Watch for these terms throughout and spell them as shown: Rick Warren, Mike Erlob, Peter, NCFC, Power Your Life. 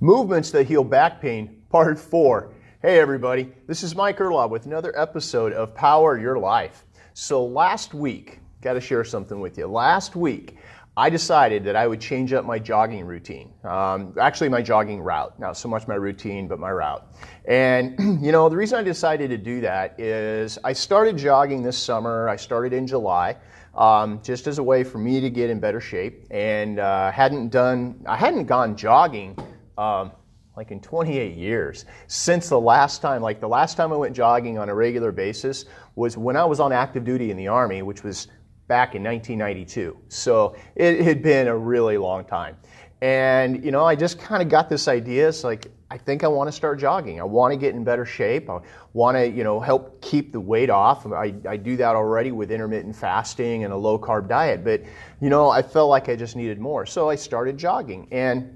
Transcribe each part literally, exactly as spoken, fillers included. Movements that heal back pain, part four. Hey everybody, this is Mike Erlob with another episode of Power Your Life. So last week, got to share something with you. Last week, I decided that I would change up my jogging routine. Um, actually, my jogging route. Not so much my routine, but my route. And, you know, the reason I decided to do that is I started jogging this summer. I started in July, um, just as a way for me to get in better shape. And uh, hadn't done, I hadn't gone jogging Um, like in twenty-eight years. Since the last time, like the last time I went jogging on a regular basis was when I was on active duty in the Army, which was back in nineteen ninety-two. So it had been a really long time. And, you know, I just kind of got this idea. It's like, I think I want to start jogging. I want to get in better shape. I want to, you know, help keep the weight off. I, I do that already with intermittent fasting and a low carb diet. But, you know, I felt like I just needed more. So I started jogging. And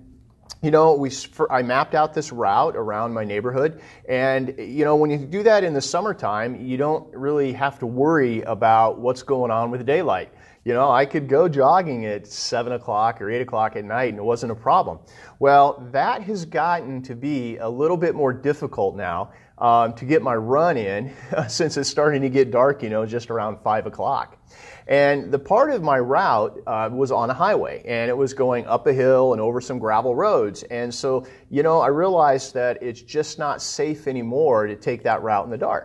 You know, we I mapped out this route around my neighborhood, and you know, when you do that in the summertime, you don't really have to worry about what's going on with daylight. You know, I could go jogging at seven o'clock or eight o'clock at night, and it wasn't a problem. Well, that has gotten to be a little bit more difficult now um, to get my run in, since it's starting to get dark. You know, just around five o'clock. And the part of my route uh, was on a highway, and it was going up a hill and over some gravel roads. And so, you know, I realized that it's just not safe anymore to take that route in the dark.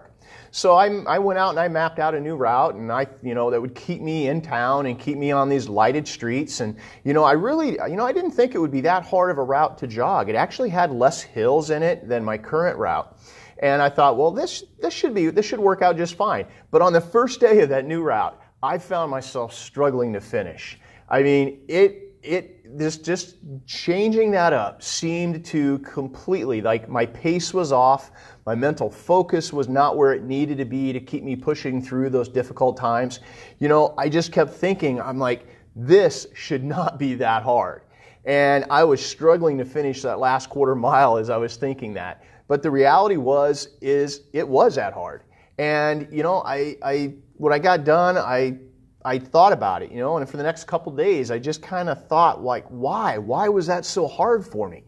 So I, I went out and I mapped out a new route, and I, you know, that would keep me in town and keep me on these lighted streets. And, you know, I really, you know, I didn't think it would be that hard of a route to jog. It actually had less hills in it than my current route. And I thought, well, this, this should be, this should work out just fine. But on the first day of that new route, I found myself struggling to finish. I mean, it, it, this just changing that up seemed to completely, like my pace was off, my mental focus was not where it needed to be to keep me pushing through those difficult times. You know, I just kept thinking, I'm like, this should not be that hard. And I was struggling to finish that last quarter mile as I was thinking that. But the reality was, is it was that hard. And, you know, I, I, when I got done, I, I thought about it, you know, and for the next couple days, I just kind of thought, like, why? Why was that so hard for me?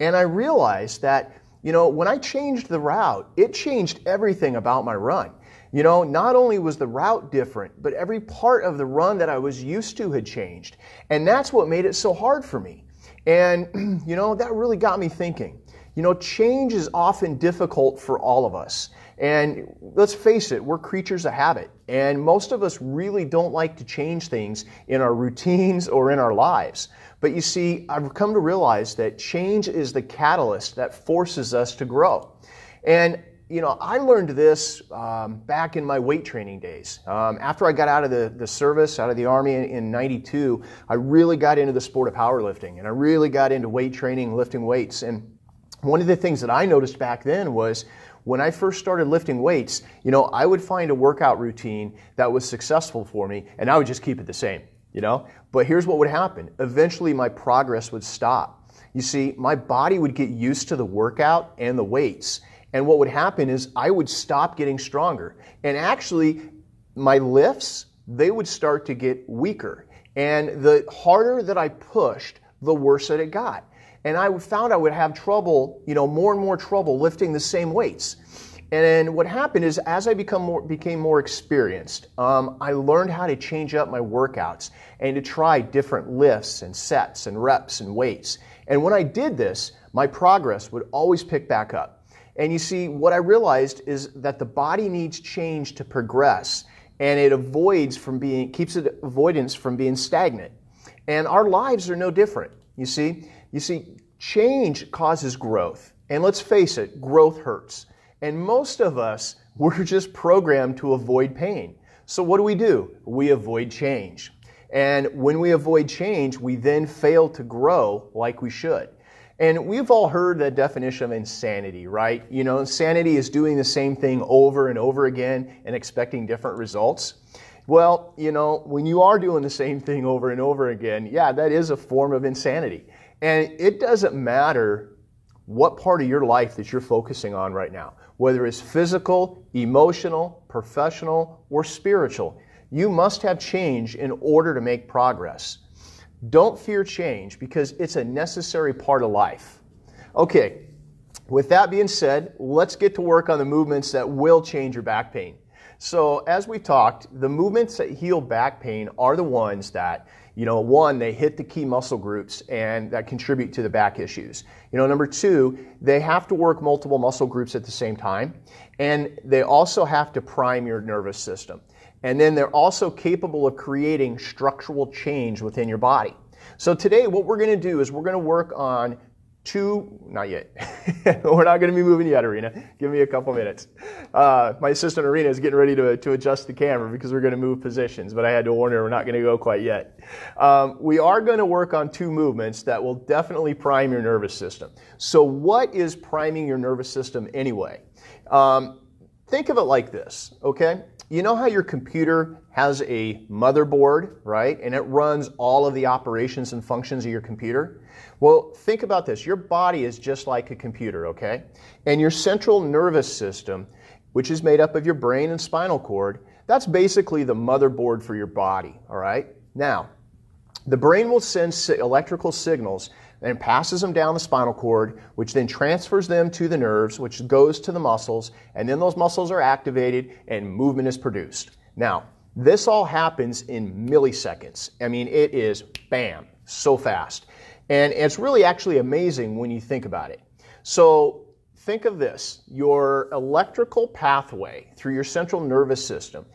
And I realized that, you know, when I changed the route, it changed everything about my run. You know, not only was the route different, but every part of the run that I was used to had changed. And that's what made it so hard for me. And, you know, that really got me thinking. You know, change is often difficult for all of us. And let's face it, we're creatures of habit. And most of us really don't like to change things in our routines or in our lives. But you see, I've come to realize that change is the catalyst that forces us to grow. And, you know, I learned this um, back in my weight training days. Um, after I got out of the, the service, out of the Army in, in ninety-two, I really got into the sport of powerlifting. And I really got into weight training, lifting weights. And one of the things that I noticed back then was when I first started lifting weights, you know, I would find a workout routine that was successful for me, and I would just keep it the same, you know. But here's what would happen. Eventually, my progress would stop. You see, my body would get used to the workout and the weights. And what would happen is I would stop getting stronger. And actually, my lifts, they would start to get weaker. And the harder that I pushed, the worse that it got. And I found I would have trouble, you know, more and more trouble lifting the same weights. And what happened is as I become more, became more experienced, um, I learned how to change up my workouts and to try different lifts and sets and reps and weights. And when I did this, my progress would always pick back up. And you see, what I realized is that the body needs change to progress, and it avoids from being, keeps it avoidance from being stagnant. And our lives are no different, you see. You see, change causes growth. And let's face it, growth hurts. And most of us, we're just programmed to avoid pain. So what do we do? We avoid change. And when we avoid change, we then fail to grow like we should. And we've all heard the definition of insanity, right? You know, insanity is doing the same thing over and over again and expecting different results. Well, you know, when you are doing the same thing over and over again, yeah, that is a form of insanity. And it doesn't matter what part of your life that you're focusing on right now, whether it's physical, emotional, professional, or spiritual. You must have change in order to make progress. Don't fear change because it's a necessary part of life. Okay, with that being said, let's get to work on the movements that will change your back pain. So as we talked, the movements that heal back pain are the ones that, you know, one, they hit the key muscle groups and that contribute to the back issues. You know, number two, they have to work multiple muscle groups at the same time, and they also have to prime your nervous system. And then they're also capable of creating structural change within your body. So today what we're going to do is we're going to work on Two, not yet. We're not going to be moving yet, Arena. Give me a couple minutes. Uh, my assistant, Arena, is getting ready to, to adjust the camera because we're going to move positions, but I had to warn her we're not going to go quite yet. Um, we are going to work on two movements that will definitely prime your nervous system. So what is priming your nervous system anyway? Um, think of it like this, okay? You know how your computer has a motherboard, right? And it runs all of the operations and functions of your computer? Well, think about this. Your body is just like a computer, okay? And your central nervous system, which is made up of your brain and spinal cord, that's basically the motherboard for your body, all right? Now, the brain will send electrical signals and passes them down the spinal cord, which then transfers them to the nerves, which goes to the muscles, and then those muscles are activated and movement is produced. Now, this all happens in milliseconds. I mean, it is bam, so fast. And it's really actually amazing when you think about it. So think of this, your electrical pathway through your central nervous system,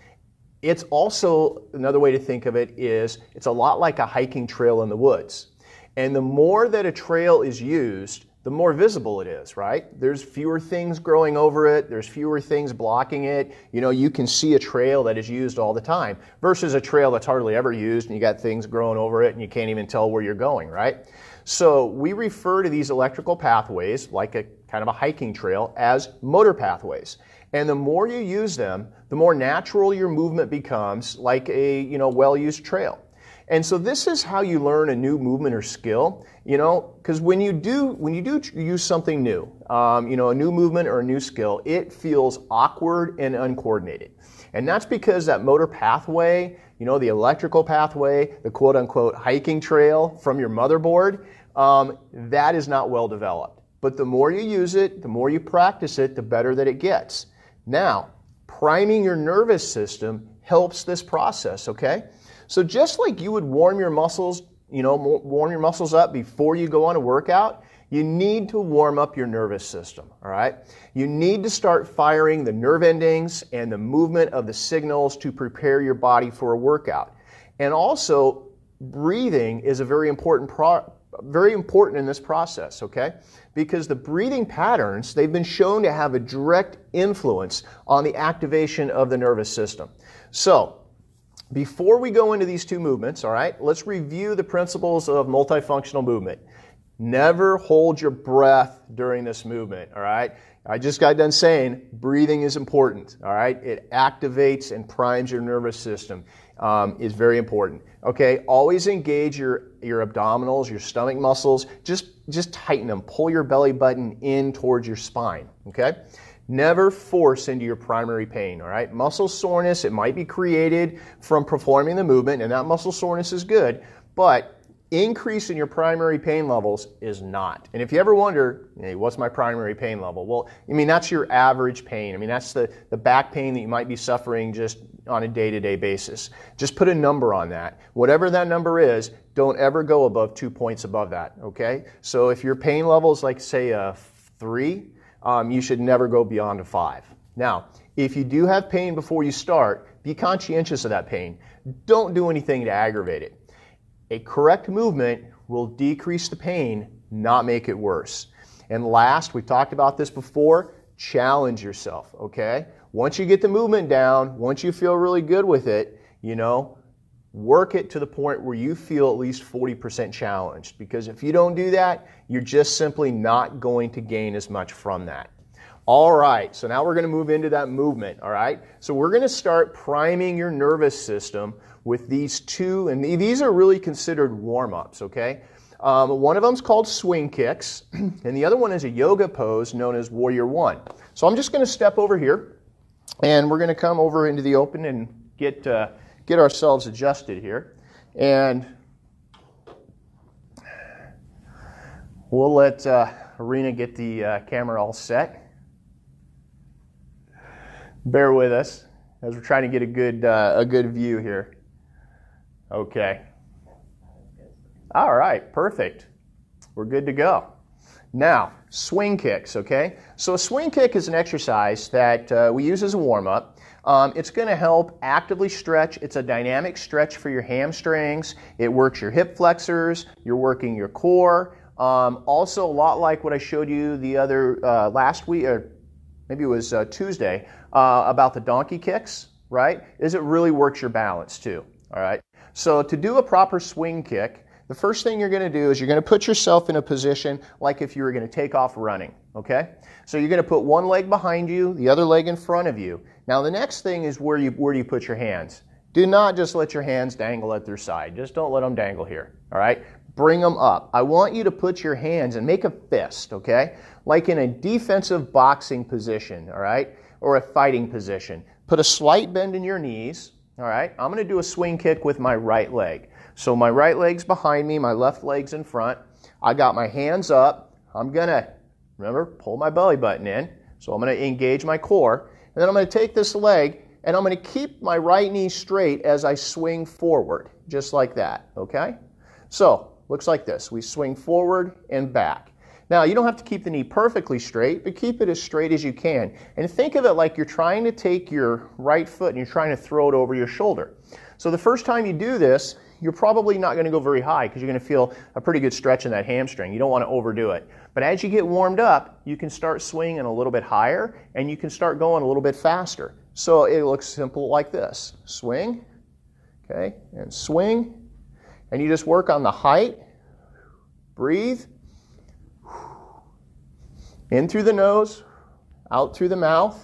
it's also, another way to think of it is, it's a lot like a hiking trail in the woods. And the more that a trail is used, the more visible it is, right? There's fewer things growing over it. There's fewer things blocking it. You know, you can see a trail that is used all the time versus a trail that's hardly ever used and you got things growing over it and you can't even tell where you're going, right? So we refer to these electrical pathways, like a kind of a hiking trail, as motor pathways. And the more you use them, the more natural your movement becomes, like a, you know, well-used trail. And so this is how you learn a new movement or skill, you know, because when you do when you do use something new, um, you know, a new movement or a new skill, it feels awkward and uncoordinated. And that's because that motor pathway, you know, the electrical pathway, the quote-unquote hiking trail from your motherboard, um, that is not well developed. But the more you use it, the more you practice it, the better that it gets. Now, priming your nervous system helps this process, okay? So just like you would warm your muscles, you know, warm your muscles up before you go on a workout, you need to warm up your nervous system, all right? You need to start firing the nerve endings and the movement of the signals to prepare your body for a workout. And also, breathing is a very important pro very important in this process, okay? Because the breathing patterns, they've been shown to have a direct influence on the activation of the nervous system. So, before we go into these two movements, all right, let's review the principles of multifunctional movement. Never hold your breath during this movement, all right? I just got done saying breathing is important, all right? It activates and primes your nervous system, um, is very important. Okay, always engage your, your abdominals, your stomach muscles, just, just tighten them, pull your belly button in towards your spine, okay? Never force into your primary pain, all right? Muscle soreness, it might be created from performing the movement, and that muscle soreness is good, but increase in your primary pain levels is not. And if you ever wonder, hey, what's my primary pain level? Well, I mean, that's your average pain. I mean, that's the, the back pain that you might be suffering just on a day-to-day basis. Just put a number on that. Whatever that number is, don't ever go above two points above that, okay? So if your pain level is like, say, a three, Um, you should never go beyond a five. Now, if you do have pain before you start, be conscientious of that pain. Don't do anything to aggravate it. A correct movement will decrease the pain, not make it worse. And last, we talked about this before, challenge yourself, okay? Once you get the movement down, once you feel really good with it, you know, work it to the point where you feel at least forty percent challenged, because if you don't do that, you're just simply not going to gain as much from that. All right, so now we're going to move into that movement, all right? So we're going to start priming your nervous system with these two, and these are really considered warm-ups, okay? Um, one of them is called swing kicks, and the other one is a yoga pose known as Warrior One. So I'm just going to step over here, and we're going to come over into the open and get... Uh, Get ourselves adjusted here, and We'll let uh, Rena get the uh, camera all set. Bear with us as we're trying to get a good uh, a good view here. Okay. All right, perfect. We're good to go. Now, swing kicks, okay? So a swing kick is an exercise that uh, we use as a warm-up. Um, it's going to help actively stretch. It's a dynamic stretch for your hamstrings. It works your hip flexors. You're working your core. Um, also, a lot like what I showed you the other uh, last week, or maybe it was uh, Tuesday, uh, about the donkey kicks, right? Is it really works your balance too, all right? So to do a proper swing kick, the first thing you're going to do is you're going to put yourself in a position like if you were going to take off running, okay? So you're going to put one leg behind you, the other leg in front of you. Now the next thing is where you where do you put your hands? Do not just let your hands dangle at their side. Just don't let them dangle here, all right? Bring them up. I want you to put your hands and make a fist, okay? Like in a defensive boxing position, all right? Or a fighting position. Put a slight bend in your knees, all right? I'm going to do a swing kick with my right leg. So my right leg's behind me, my left leg's in front. I got my hands up. I'm going to, remember, pull my belly button in. So I'm going to engage my core. And then I'm going to take this leg, and I'm going to keep my right knee straight as I swing forward, just like that, okay? So, looks like this. We swing forward and back. Now, you don't have to keep the knee perfectly straight, but keep it as straight as you can. And think of it like you're trying to take your right foot and you're trying to throw it over your shoulder. So the first time you do this, you're probably not going to go very high because you're going to feel a pretty good stretch in that hamstring. You don't want to overdo it. But as you get warmed up, you can start swinging a little bit higher and you can start going a little bit faster. So it looks simple like this. Swing, okay, and swing. And you just work on the height. Breathe. In through the nose, out through the mouth.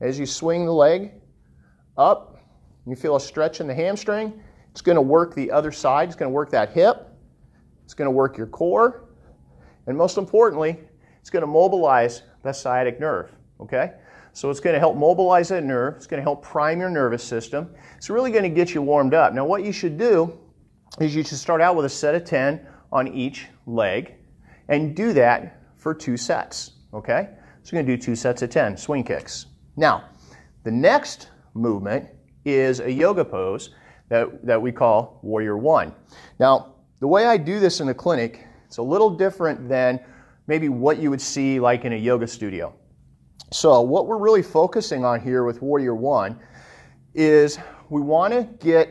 As you swing the leg up, you feel a stretch in the hamstring. It's going to work the other side. It's going to work that hip. It's going to work your core. And most importantly, it's going to mobilize the sciatic nerve. Okay? So it's going to help mobilize that nerve. It's going to help prime your nervous system. It's really going to get you warmed up. Now what you should do is you should start out with a set of ten on each leg and do that for two sets. Okay? So you're going to do two sets of ten swing kicks. Now, the next movement is a yoga pose That, that we call Warrior One. Now, the way I do this in the clinic, it's a little different than maybe what you would see like in a yoga studio. So what we're really focusing on here with Warrior One is we want to get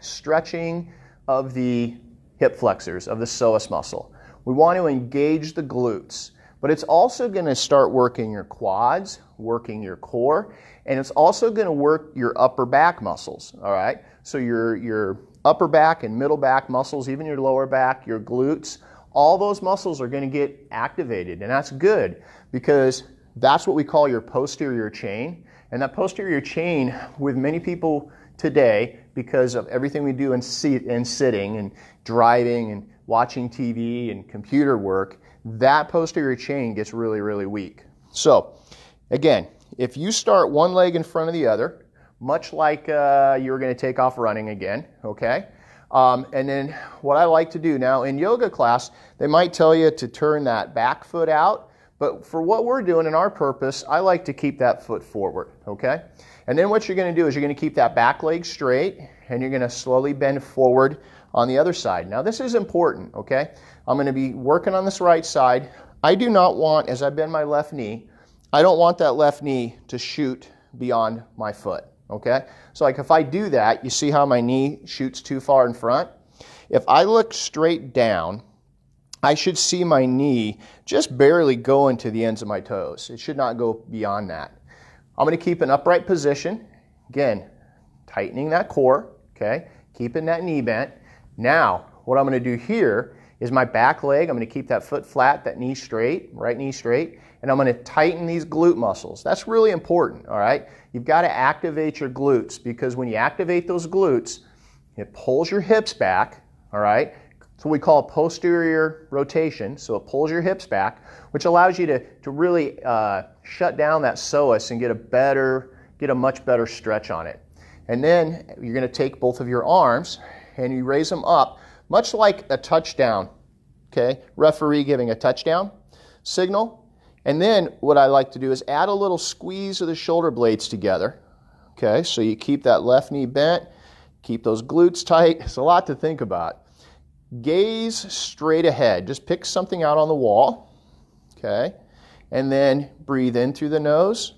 stretching of the hip flexors, of the psoas muscle. We want to engage the glutes, but it's also going to start working your quads, working your core, and it's also going to work your upper back muscles, all right? So your, your upper back and middle back muscles, even your lower back, your glutes, all those muscles are going to get activated. And that's good because that's what we call your posterior chain. And that posterior chain with many people today, because of everything we do in, seat, in sitting and driving and watching T V and computer work, that posterior chain gets really, really weak. So again, if you start one leg in front of the other, much like uh, you were going to take off running again, okay? Um, and then what I like to do now in yoga class, they might tell you to turn that back foot out, but for what we're doing in our purpose, I like to keep that foot forward, okay? And then what you're going to do is you're going to keep that back leg straight, and you're going to slowly bend forward on the other side. Now this is important, okay? I'm going to be working on this right side. I do not want, as I bend my left knee, I don't want that left knee to shoot beyond my foot. Okay, so like if I do that, you see how my knee shoots too far in front? If I look straight down, I should see my knee just barely going to the ends of my toes. It should not go beyond that. I'm going to keep an upright position. Again, tightening that core, okay, keeping that knee bent. Now, what I'm going to do here is my back leg, I'm going to keep that foot flat, that knee straight, right knee straight, and I'm going to tighten these glute muscles. That's really important, all right? You've got to activate your glutes because when you activate those glutes, it pulls your hips back, all right? That's what we call posterior rotation, so it pulls your hips back, which allows you to, to really uh, shut down that psoas and get a better, get a much better stretch on it. And then you're going to take both of your arms and you raise them up, much like a touchdown okay? Referee giving a touchdown signal. And then what I like to do is add a little squeeze of the shoulder blades together, okay? So you keep that left knee bent, keep those glutes tight. It's a lot to think about. Gaze straight ahead. Just pick something out on the wall, okay? And then breathe in through the nose,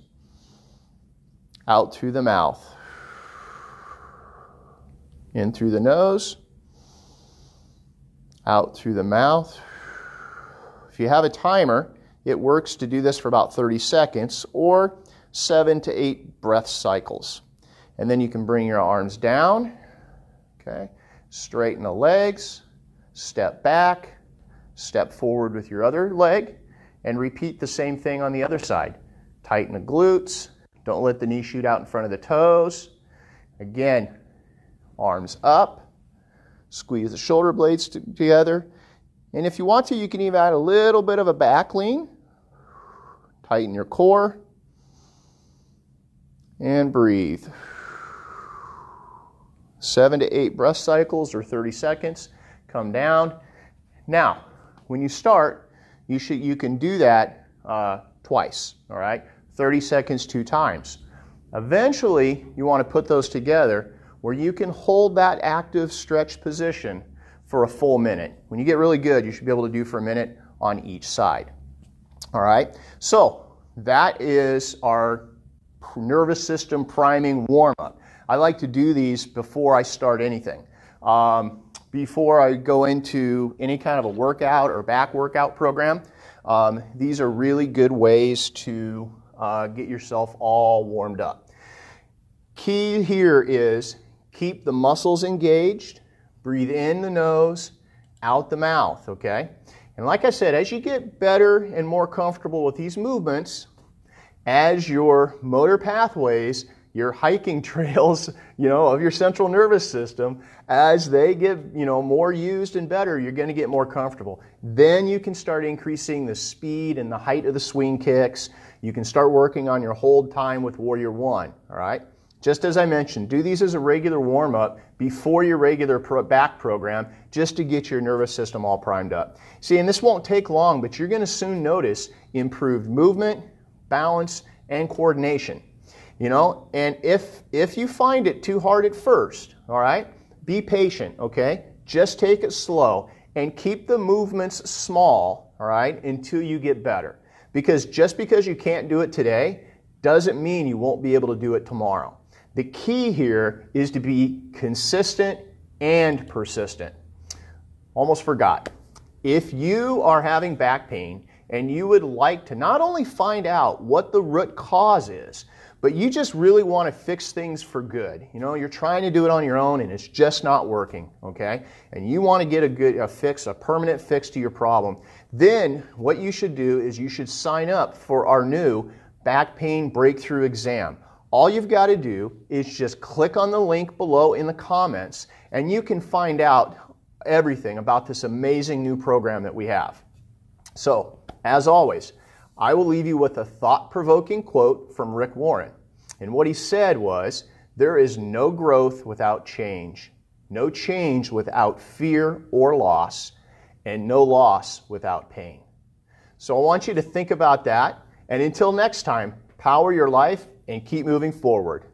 out through the mouth. In through the nose, out through the mouth. If you have a timer, it works to do this for about thirty seconds or seven to eight breath cycles. And then you can bring your arms down, okay? Straighten the legs, step back, step forward with your other leg, and repeat the same thing on the other side. Tighten the glutes, don't let the knee shoot out in front of the toes. Again, arms up, squeeze the shoulder blades together. And if you want to, you can even add a little bit of a back lean. Tighten your core. And breathe. Seven to eight breath cycles or thirty seconds. Come down. Now, when you start, you should you can do that uh, twice, all right? thirty seconds two times. Eventually, you want to put those together where you can hold that active stretch position for a full minute. When you get really good, you should be able to do for a minute on each side. All right, so that is our nervous system priming warm-up. I like to do these before I start anything. Um, before I go into any kind of a workout or back workout program, um, these are really good ways to uh, get yourself all warmed up. Key here is keep the muscles engaged, breathe in the nose, out the mouth, okay? And like I said, as you get better and more comfortable with these movements, as your motor pathways, your hiking trails, you know, of your central nervous system, as they get, you know, more used and better, you're going to get more comfortable. Then you can start increasing the speed and the height of the swing kicks. You can start working on your hold time with Warrior One, all right? Just as I mentioned, do these as a regular warm-up before your regular pro back program just to get your nervous system all primed up. See, and this won't take long, but you're going to soon notice improved movement, balance, and coordination. You know, and if, if you find it too hard at first, all right, be patient, okay? Just take it slow and keep the movements small, all right, until you get better. Because just because you can't do it today doesn't mean you won't be able to do it tomorrow. The key here is to be consistent and persistent. Almost forgot. If you are having back pain and you would like to not only find out what the root cause is, but you just really want to fix things for good. You know, you're trying to do it on your own and it's just not working, okay? And you want to get a good a fix, a permanent fix to your problem. Then what you should do is you should sign up for our new Back Pain Breakthrough Exam. All you've got to do is just click on the link below in the comments and you can find out everything about this amazing new program that we have. So, as always, I will leave you with a thought-provoking quote from Rick Warren. And what he said was, "There is no growth without change, no change without fear or loss, and no loss without pain." So I want you to think about that. And until next time, power your life and keep moving forward.